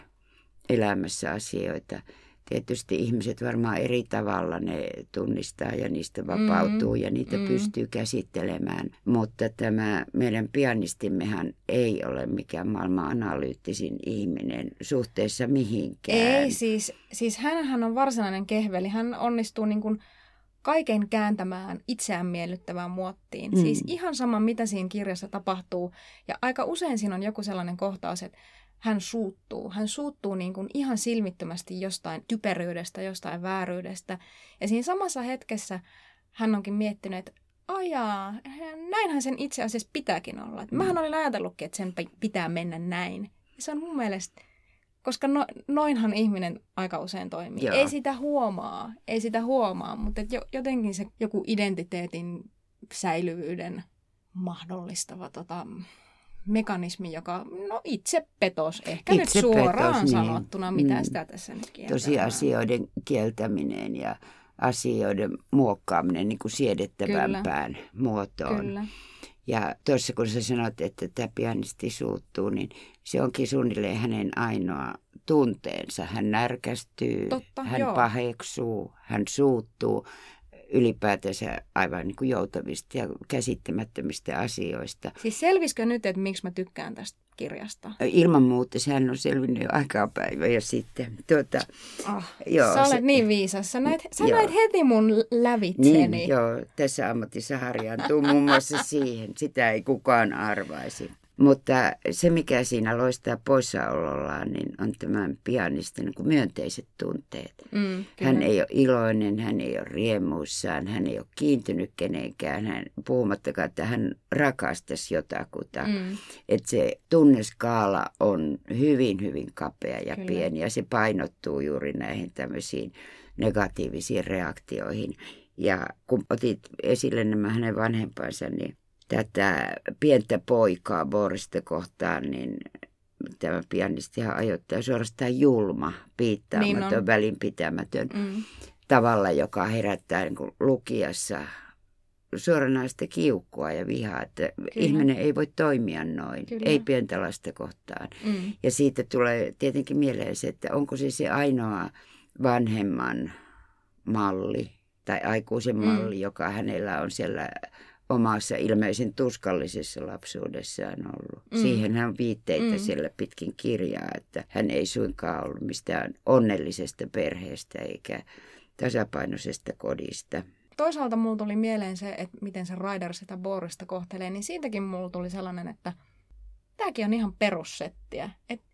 elämässä asioita. Tietysti ihmiset varmaan eri tavalla ne tunnistaa ja niistä vapautuu ja niitä pystyy käsittelemään. Mutta tämä meidän pianistimmehan ei ole mikään maailman analyyttisin ihminen suhteessa mihinkään. Ei siis hänhän on varsinainen kehveli. Hän onnistuu niin kuin kaiken kääntämään itseään miellyttävään muottiin. Siis ihan sama, mitä siinä kirjassa tapahtuu. Ja aika usein siinä on joku sellainen kohtaus, että hän suuttuu niin kuin ihan silmittömästi jostain typeryydestä, jostain vääryydestä. Ja siinä samassa hetkessä hän onkin miettinyt, että ajaa, näinhän sen itse asiassa pitääkin olla. Että mähän olin ajatellutkin, että sen pitää mennä näin. Ja se on mun mielestä, koska noinhan ihminen aika usein toimii. Joo. Ei sitä huomaa, mutta jotenkin se joku identiteetin säilyvyyden mahdollistava mekanismi, joka itsepetos, ehkä nyt suoraan sanottuna, mitä sitä tässä nyt kieltää. Tosiasioiden kieltäminen ja asioiden muokkaaminen niin kuin siedettävämpään muotoon. Kyllä. Ja tuossa kun sä sanot, että tämä pianisti suuttuu, niin se onkin suunnilleen hänen ainoa tunteensa. Hän närkästyy, paheksuu, hän suuttuu ylipäätänsä aivan niin kuin joutavista ja käsittämättömistä asioista. Siis selvisikö nyt, että miksi mä tykkään tästä kirjasta? Ilman muuta, sehän on selvinnyt jo aikaa päivää sitten. Sä olet niin viisas. Sä näit heti mun lävitseni. Niin, joo, tässä ammatissa harjaantuu muun muassa siihen. Sitä ei kukaan arvaisi. Mutta se, mikä siinä loistaa poissaolollaan, niin on tämän pianistin niin kuin myönteiset tunteet. Hän ei ole iloinen, hän ei ole riemuissaan, hän ei ole kiintynyt kenenkään, puhumattakaan, että hän rakastaisi jotakuta. Että se tunneskaala on hyvin, hyvin kapea ja pieni ja se painottuu juuri näihin tämmöisiin negatiivisiin reaktioihin. Ja kun otit esille nämä hänen vanhempansa, niin tätä pientä poikaa Borista kohtaan, niin tämä pianistihan ajoittaa suorastaan julma, piittaamaton, välinpitämätön tavalla, joka herättää niin kuin lukijassa suoranaista kiukkua ja vihaa, että kyllä. Ihminen ei voi toimia noin, kyllä. Ei pientä lasta kohtaan. Mm. Ja siitä tulee tietenkin mieleen se, että onko siis se ainoa vanhemman malli tai aikuisen malli, joka hänellä on siellä omassa ilmeisen tuskallisessa lapsuudessaan ollut. Siihenhän on viitteitä siellä pitkin kirjaa, että hän ei suinkaan ollut mistään onnellisesta perheestä eikä tasapainoisesta kodista. Toisaalta mulla tuli mieleen se, että miten se Ryder sitä Borista kohtelee, niin siitäkin mulla tuli sellainen, että tämäkin on ihan perussettiä. Että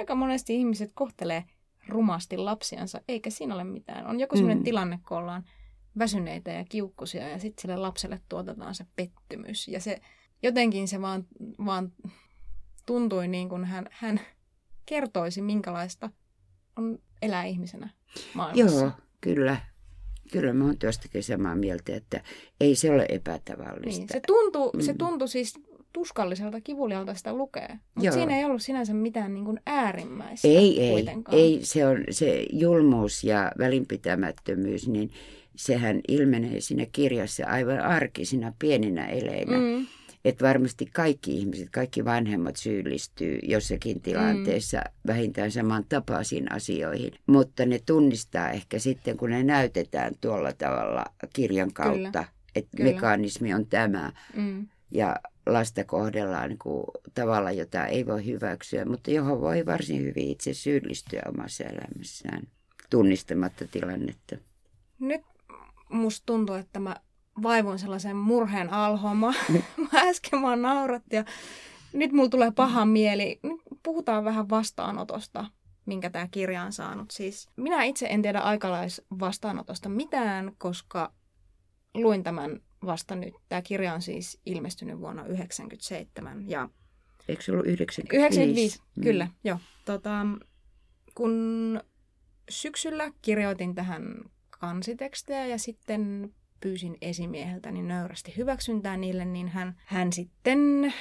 aika monesti ihmiset kohtelee rumasti lapsiansa, eikä siinä ole mitään. On joku sellainen tilanne, kun ollaan väsyneitä ja kiukkuisia ja sitten sille lapselle tuotetaan se pettymys. Ja se jotenkin se vaan tuntui niin kuin hän kertoisi, minkälaista on elää ihmisenä maailmassa. Joo, kyllä. Kyllä mä oon tuostakin samaa mieltä, että ei se ole epätavallista. Niin, se tuntui siis tuskalliselta, kivulialta sitä lukea, mutta siinä ei ollut sinänsä mitään niin kuin äärimmäistä kuitenkaan. Ei, se julmuus ja välinpitämättömyys, niin sehän ilmenee siinä kirjassa aivan arkisina pieninä eleinä. Mm. Että varmasti kaikki ihmiset, kaikki vanhemmat syyllistyy jossakin tilanteessa vähintään samantapaisiin asioihin. Mutta ne tunnistaa ehkä sitten, kun ne näytetään tuolla tavalla kirjan kautta, että mekanismi on tämä. Mm. Ja lasta kohdellaan niin kuin tavalla, jota ei voi hyväksyä, mutta johon voi varsin hyvin itse syyllistyä omassa elämässään tunnistamatta tilannetta. Nyt musta tuntuu, että mä vaivoin sellaisen murheen alhoon. Äsken vaan nauratti ja nyt mulla tulee paha mieli. Nyt puhutaan vähän vastaanotosta, minkä tämä kirja on saanut. Siis minä itse en tiedä aikalaisvastaanotosta mitään, koska luin tämän vasta nyt. Tämä kirja on siis ilmestynyt vuonna 1997. Ja eikö se ollut 95? 95, kyllä. Jo. Kun syksyllä kirjoitin tähän kansitekstejä ja sitten pyysin esimieheltäni nöyrästi hyväksyntää niille, niin hän sitten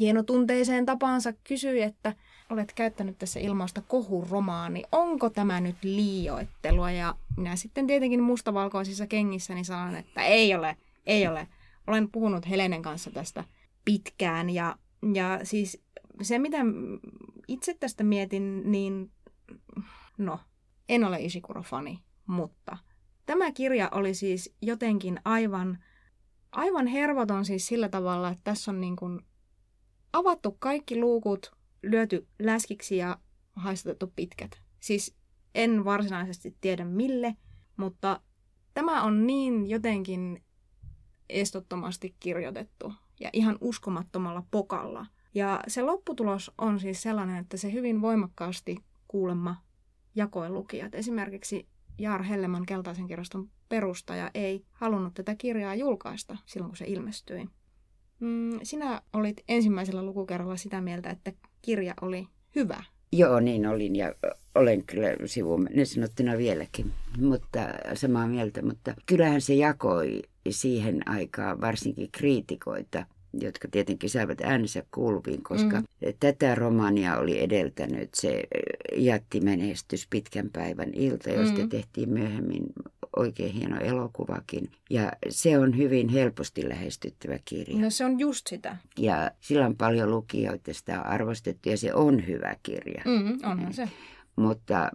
hienotunteiseen tapaansa kysyi, että olet käyttänyt tässä ilmausta kohuromaani, onko tämä nyt liioittelua? Ja minä sitten tietenkin mustavalkoisissa kengissäni sanon, että ei ole. Olen puhunut Helenen kanssa tästä pitkään ja siis se, mitä itse tästä mietin, niin en ole Ishiguro-fani, mutta tämä kirja oli siis jotenkin aivan hervoton siis sillä tavalla, että tässä on niin kuin avattu kaikki luukut, lyöty läskiksi ja haistatettu pitkät. Siis en varsinaisesti tiedä mille, mutta tämä on niin jotenkin estottomasti kirjoitettu ja ihan uskomattomalla pokalla. Ja se lopputulos on siis sellainen, että se hyvin voimakkaasti kuulemma jakoi lukijat. Esimerkiksi Jaara Helleman Keltaisen kirjaston perustaja ei halunnut tätä kirjaa julkaista silloin, kun se ilmestyi. Sinä olit ensimmäisellä lukukerralla sitä mieltä, että kirja oli hyvä. Joo, niin olin ja olen kyllä sivumennen sanottuna vieläkin, mutta samaa mieltä. Mutta kyllähän se jakoi siihen aikaan varsinkin kriitikoita, jotka tietenkin saivat äänensä kuuluviin, koska tätä romaania oli edeltänyt se jättimenestys Pitkän päivän ilta, josta tehtiin myöhemmin oikein hieno elokuvakin. Ja se on hyvin helposti lähestyttävä kirja. No se on just sitä. Ja sillä on paljon lukijoita, sitä on arvostettu ja se on hyvä kirja. Onhan se. Mutta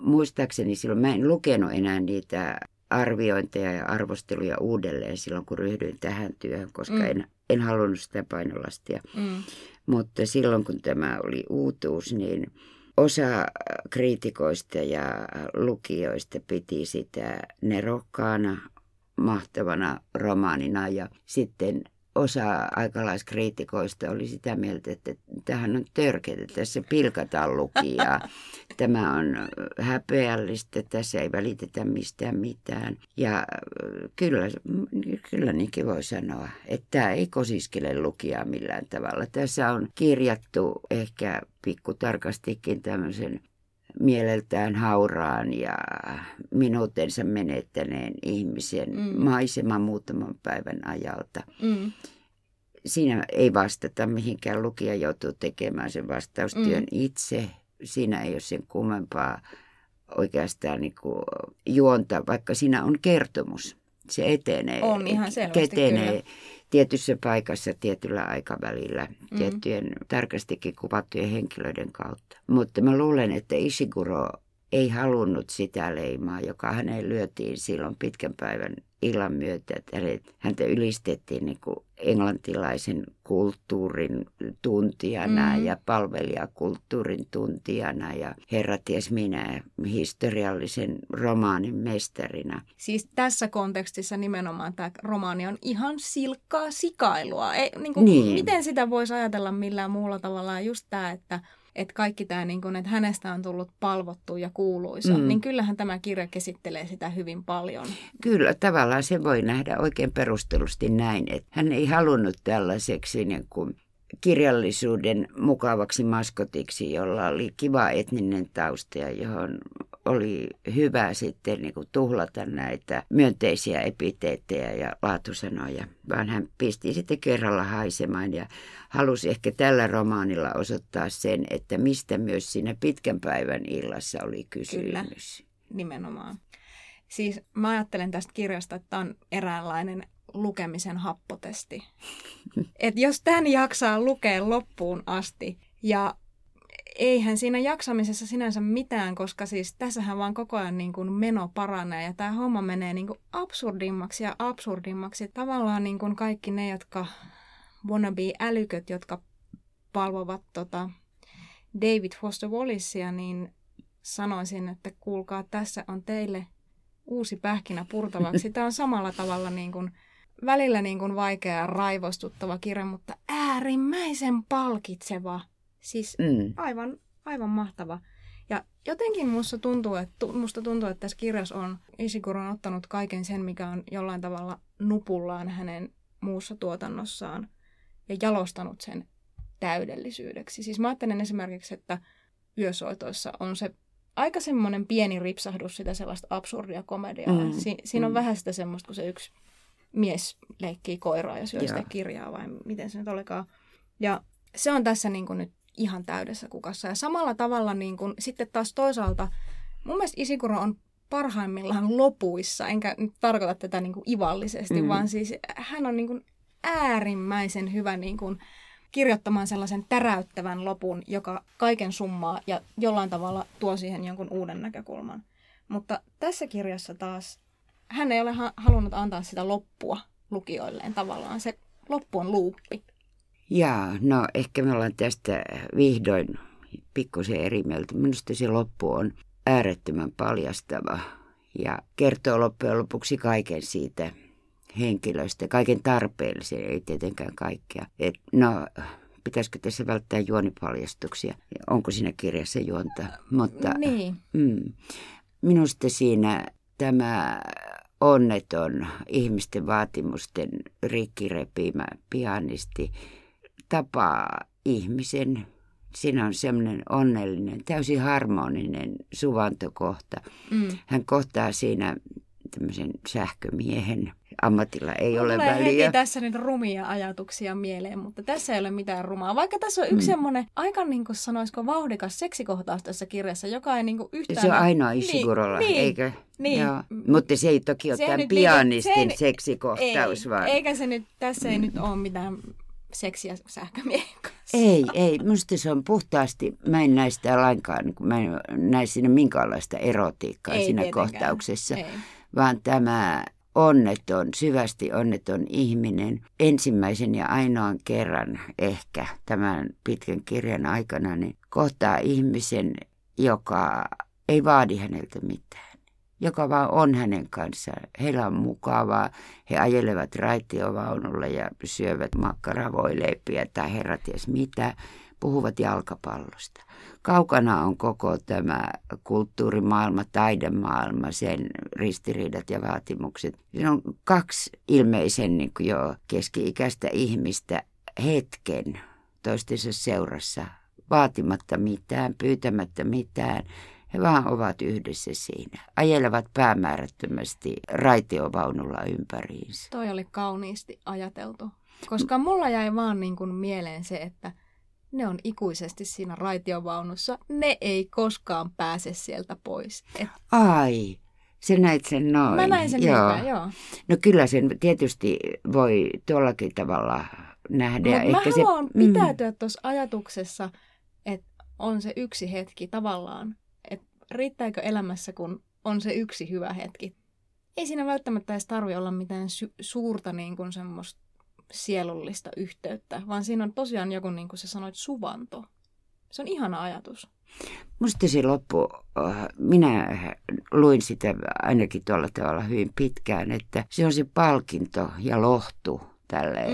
muistaakseni silloin mä en lukenut enää niitä arviointeja ja arvosteluja uudelleen silloin, kun ryhdyin tähän työhön, koska en halunnut sitä painolastia. Mutta silloin, kun tämä oli uutuus, niin osa kriitikoista ja lukijoista piti sitä nerokkaana, mahtavana romaanina ja sitten osa aikalaiskriitikoista oli sitä mieltä, että tämähän on törkeää, tässä pilkataan lukijaa. Tämä on häpeällistä, tässä ei välitetä mistään mitään. Ja kyllä niinkin voi sanoa, että tämä ei kosiskele lukijaa millään tavalla. Tässä on kirjattu ehkä pikkutarkastikin tämmöisen mieleltään hauraan ja minuutensa menettäneen ihmisen maisema muutaman päivän ajalta. Siinä ei vastata mihinkään, lukija joutuu tekemään sen vastaustyön itse. Siinä ei ole sen kummempaa oikeastaan niin kuin juonta, vaikka siinä on kertomus. Se etenee, on ihan selvästi, kyllä. Tietyssä paikassa, tietyllä aikavälillä, tiettyjen tarkastikin kuvattujen henkilöiden kautta. Mutta mä luulen, että Ishiguro ei halunnut sitä leimaa, joka häneen lyötiin silloin pitkän päivän illan myötä. Häntä ylistettiin niin kuin englantilaisen kulttuurin tuntijana ja palvelijakulttuurin tuntijana ja herra ties minä historiallisen romaanin mestarina. Siis tässä kontekstissa nimenomaan tämä romaani on ihan silkkaa sikailua. Ei, niin kuin, niin. Miten sitä voisi ajatella millään muulla tavalla? Just tämä, että kaikki tämä, niin kun, että hänestä on tullut palvottu ja kuuluisa, niin kyllähän tämä kirja käsittelee sitä hyvin paljon. Kyllä, tavallaan se voi nähdä oikein perustellusti näin, että hän ei halunnut tällaiseksi niin kuin kirjallisuuden mukavaksi maskotiksi, jolla oli kiva etninen tausta ja johon oli hyvä sitten niin kuin tuhlata näitä myönteisiä epiteettejä ja laatusanoja, vaan hän pisti sitten kerralla haisemaan ja halusi ehkä tällä romaanilla osoittaa sen, että mistä myös siinä pitkän päivän illassa oli kysymys. Kyllä, nimenomaan. Siis mä ajattelen tästä kirjasta, että on eräänlainen lukemisen happotesti. Että jos tämän jaksaa lukea loppuun asti ja eihän siinä jaksamisessa sinänsä mitään, koska siis tässähän vaan koko ajan niin kuin meno paranee ja tämä homma menee niin kuin absurdimmaksi ja absurdimmaksi. Tavallaan niin kuin kaikki ne, jotka wannabe-älyköt, jotka palvovat David Foster Wallacea, niin sanoisin, että kuulkaa, tässä on teille uusi pähkinä purtavaksi. Tämä on samalla tavalla niin kuin välillä niin kuin vaikea ja raivostuttava kirja, mutta äärimmäisen palkitseva. Siis aivan mahtava. Ja jotenkin musta tuntuu, että tässä kirjassa on Ishiguro on ottanut kaiken sen, mikä on jollain tavalla nupullaan hänen muussa tuotannossaan ja jalostanut sen täydellisyydeksi. Siis mä ajattelen esimerkiksi, että Yösoitoissa on se aika semmoinen pieni ripsahdus sitä sellaista absurdia komediaa. Siinä on vähän sitä semmoista, kun se yksi mies leikkii koiraa ja syö sitä kirjaa vai miten se nyt olikaan. Ja se on tässä niin kuin nyt ihan täydessä kukassa. Ja samalla tavalla niin kuin, sitten taas toisaalta, mun mielestä Ishiguro on parhaimmillaan lopuissa, enkä nyt tarkoita tätä niin kuin ivallisesti, vaan siis hän on niin kuin äärimmäisen hyvä niin kuin kirjoittamaan sellaisen täräyttävän lopun, joka kaiken summaa ja jollain tavalla tuo siihen jonkun uuden näkökulman. Mutta tässä kirjassa taas hän ei ole halunnut antaa sitä loppua lukijoilleen tavallaan. Se loppu on luuppi. Jaa, no ehkä me ollaan tästä vihdoin pikkusen eri mieltä. Minusta se loppu on äärettömän paljastava ja kertoo loppujen lopuksi kaiken siitä henkilöstä, kaiken tarpeellisen, ei tietenkään kaikkea. Et, no, pitäisikö tässä välttää juonipaljastuksia? Onko siinä kirjassa juonta? Mutta, niin. Minusta siinä tämä onneton ihmisten vaatimusten rikkirepimä pianisti tapaa ihmisen. Siinä on semmoinen onnellinen, täysin harmoninen suvantokohta. Hän kohtaa siinä tämmöisen sähkömiehen. Ammatilla ei ole väliä. Heti tässä nyt rumia ajatuksia mieleen, mutta tässä ei ole mitään rumaa. Vaikka tässä on yksi semmoinen, aika niin kuin sanoisiko vauhdikas seksikohtaus tässä kirjassa, joka ei niin kuin yhtään... Se on ainoa Ishigurolla, eikö? Niin. Joo. Mutta se ei toki ole tämän pianistin niin, seksikohtaus. Ei, vaan. Eikä se nyt, tässä ei nyt ole mitään seksiä sähkömiehen kanssa. Ei. Musta se on puhtaasti, mä en näe sitä lainkaan, mä en näe siinä minkäänlaista erotiikkaa ei, siinä tietenkään. Kohtauksessa. Ei. Vaan tämä onneton, syvästi onneton ihminen ensimmäisen ja ainoan kerran ehkä tämän pitkän kirjan aikana niin kohtaa ihmisen, joka ei vaadi häneltä mitään, joka vaan on hänen kanssaan. Heillä on mukavaa, he ajelevat raitiovaunulla ja syövät makkaravoileipiä tai herra ties mitä, puhuvat jalkapallosta. Kaukana on koko tämä kulttuurimaailma, taidemaailma, sen ristiriidat ja vaatimukset. Siinä on kaksi ilmeisen niin kuin jo keski-ikäistä ihmistä hetken toistensa seurassa, vaatimatta mitään, pyytämättä mitään. He vaan ovat yhdessä siinä. Ajelevat päämäärättömästi raitiovaunulla ympäriinsä. Toi oli kauniisti ajateltu, koska mulla jäi vaan niin kuin mieleen se, että ne on ikuisesti siinä raitiovaunussa. Ne ei koskaan pääse sieltä pois. Ai, sä näit sen noin. Mä näin sen noin, joo. No kyllä sen tietysti voi tuollakin tavalla nähdä. Mut ehkä mä haluan pitäytyä tuossa ajatuksessa, että on se yksi hetki tavallaan. Että riittääkö elämässä, kun on se yksi hyvä hetki. Ei siinä välttämättä edes tarvitse olla mitään suurta niin kuin semmoista sielullista yhteyttä, vaan siinä on tosiaan joku, niin kuin sä sanoit, suvanto. Se on ihana ajatus. Musta se loppu, minä luin sitä ainakin tuolla tavalla hyvin pitkään, että se on se palkinto ja lohtu tälle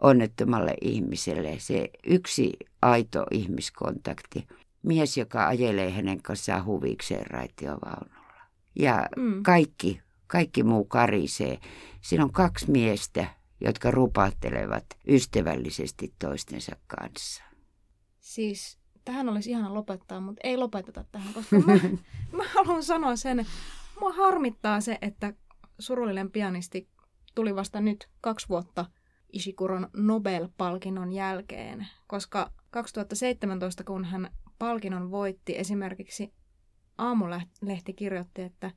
onnettomalle ihmiselle. Se yksi aito ihmiskontakti. Mies, joka ajelee hänen kanssaan huvikseen raitiovaunulla. Ja kaikki muu karisee. Siinä on kaksi miestä, jotka rupahtelevat ystävällisesti toistensa kanssa. Siis tähän olisi ihana lopettaa, mutta ei lopeteta tähän, koska mä haluan sanoa sen, että mua harmittaa se, että surullinen pianisti tuli vasta nyt 2 vuotta Ishiguron Nobel-palkinnon jälkeen, koska 2017, kun hän palkinnon voitti, esimerkiksi Aamulehti kirjoitti, että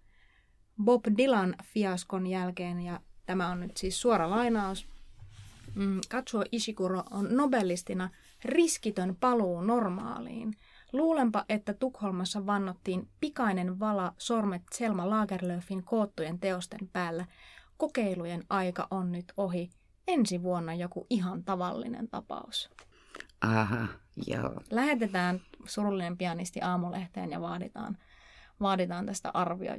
Bob Dylan fiaskon jälkeen, ja tämä on nyt siis suora lainaus, Kazuo Ishiguro on nobelistina riskitön paluu normaaliin. Luulenpa, että Tukholmassa vannottiin pikainen vala sormet Selma Lagerlöfin koottujen teosten päällä. Kokeilujen aika on nyt ohi. Ensi vuonna joku ihan tavallinen tapaus. Aha, joo. Lähetetään surullinen pianisti Aamulehteen ja vaaditaan tästä arvioa,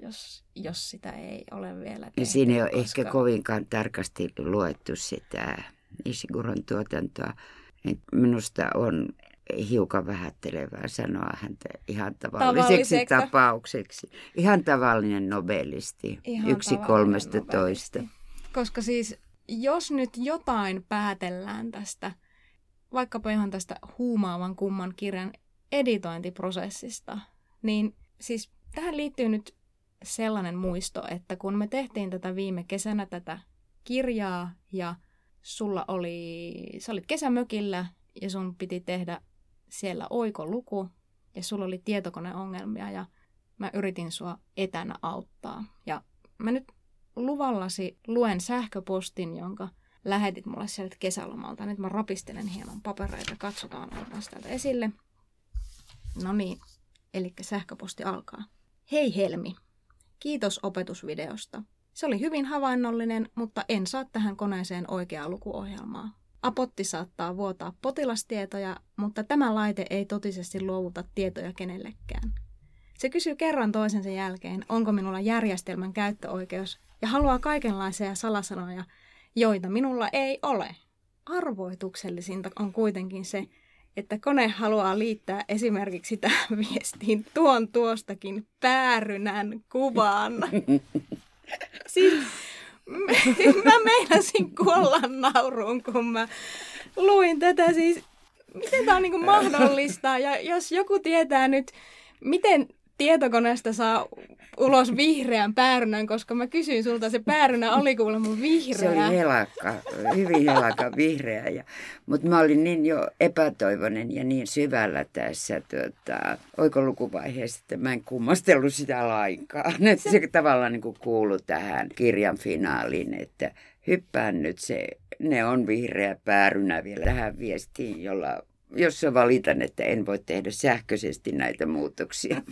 jos sitä ei ole vielä tehty. Siinä ei ole ehkä kovinkaan tarkasti luettu sitä Ishiguron tuotantoa. Minusta on hiukan vähättelevää sanoa häntä ihan tavalliseksi tapaukseksi. Ihan tavallinen nobelisti. Ihan 1/13. Koska siis, jos nyt jotain päätellään tästä, vaikkapa ihan tästä Huumaavan kumman kirjan editointiprosessista, niin siis tähän liittyy nyt sellainen muisto, että kun me tehtiin tätä viime kesänä tätä kirjaa ja sä olit kesämökillä ja sun piti tehdä siellä oikoluku ja sulla oli tietokoneongelmia ja mä yritin sua etänä auttaa. Ja mä nyt luvallasi luen sähköpostin, jonka lähetit mulle sieltä kesälomalta. Nyt mä rapistelen hieman papereita, katsotaan, otan täältä esille. No niin, eli sähköposti alkaa. Hei Helmi, kiitos opetusvideosta. Se oli hyvin havainnollinen, mutta en saa tähän koneeseen oikeaa lukuohjelmaa. Apotti saattaa vuotaa potilastietoja, mutta tämä laite ei totisesti luovuta tietoja kenellekään. Se kysyy kerran toisensa jälkeen, onko minulla järjestelmän käyttöoikeus, ja haluaa kaikenlaisia salasanoja, joita minulla ei ole. Arvoituksellisinta on kuitenkin se, että kone haluaa liittää esimerkiksi tähän viestiin tuon tuostakin päärynän kuvan. Siis mä meinasin kuolla nauruun, kun mä luin tätä. Siis, miten tää on niinku mahdollista? Ja jos joku tietää nyt, miten tietokoneesta saa ulos vihreän päärynän, koska mä kysyin sulta, se päärynä oli kuulemma vihreä. Se oli helakka, hyvin helakka vihreä. Mutta mä olin niin jo epätoivoinen ja niin syvällä tässä oikolukuvaiheessa, että mä en kummastellut sitä lainkaan. Että se tavallaan niin kuin kuului tähän kirjan finaaliin, että hyppään nyt se, ne on vihreä päärynä vielä tähän viestiin, jolla... Jos valitan, että en voi tehdä sähköisesti näitä muutoksia.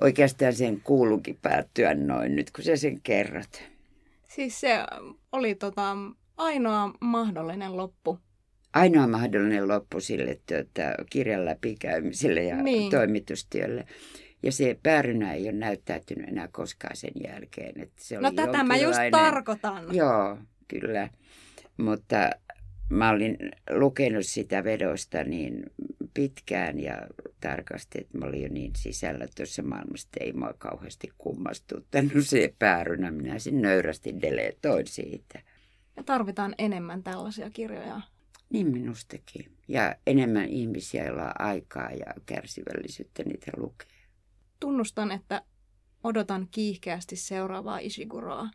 Oikeastaan sen kuuluukin päättyä noin nyt, kun sä sen kerrot. Siis se oli ainoa mahdollinen loppu. Ainoa mahdollinen loppu sille kirjan läpikäymiselle ja toimitustyölle. Ja se päärynä ei ole näyttäytynyt enää koskaan sen jälkeen. Että se oli tätä mä just tarkoitan. Joo, kyllä. Mutta... Mä olin lukenut sitä vedosta niin pitkään ja tarkasti, että mä olin jo niin sisällä tuossa maailmassa, ei mua kauheasti kummastuttanut se päärynä. Minä sen nöyrästi deletoin siitä. Ja tarvitaan enemmän tällaisia kirjoja. Niin minustakin. Ja enemmän ihmisiä, joilla on aikaa ja kärsivällisyyttä niitä lukea. Tunnustan, että odotan kiihkeästi seuraavaa Ishiguroa.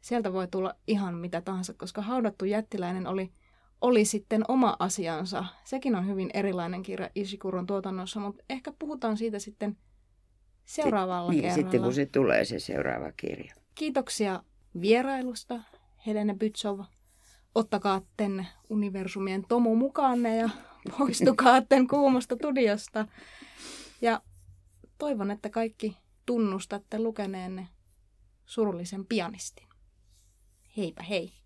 Sieltä voi tulla ihan mitä tahansa, koska Haudattu jättiläinen oli... oli sitten oma asiansa. Sekin on hyvin erilainen kirja Ishiguron tuotannossa, mutta ehkä puhutaan siitä sitten seuraavalla kerralla. Sitten kun se tulee se seuraava kirja. Kiitoksia vierailusta, Helene Bützow. Ottakaa ten universumien tomu mukaanne ja poistukaa ten kuumasta studiosta. Ja toivon, että kaikki tunnustatte lukeneenne Surullisen pianistin. Heipä hei!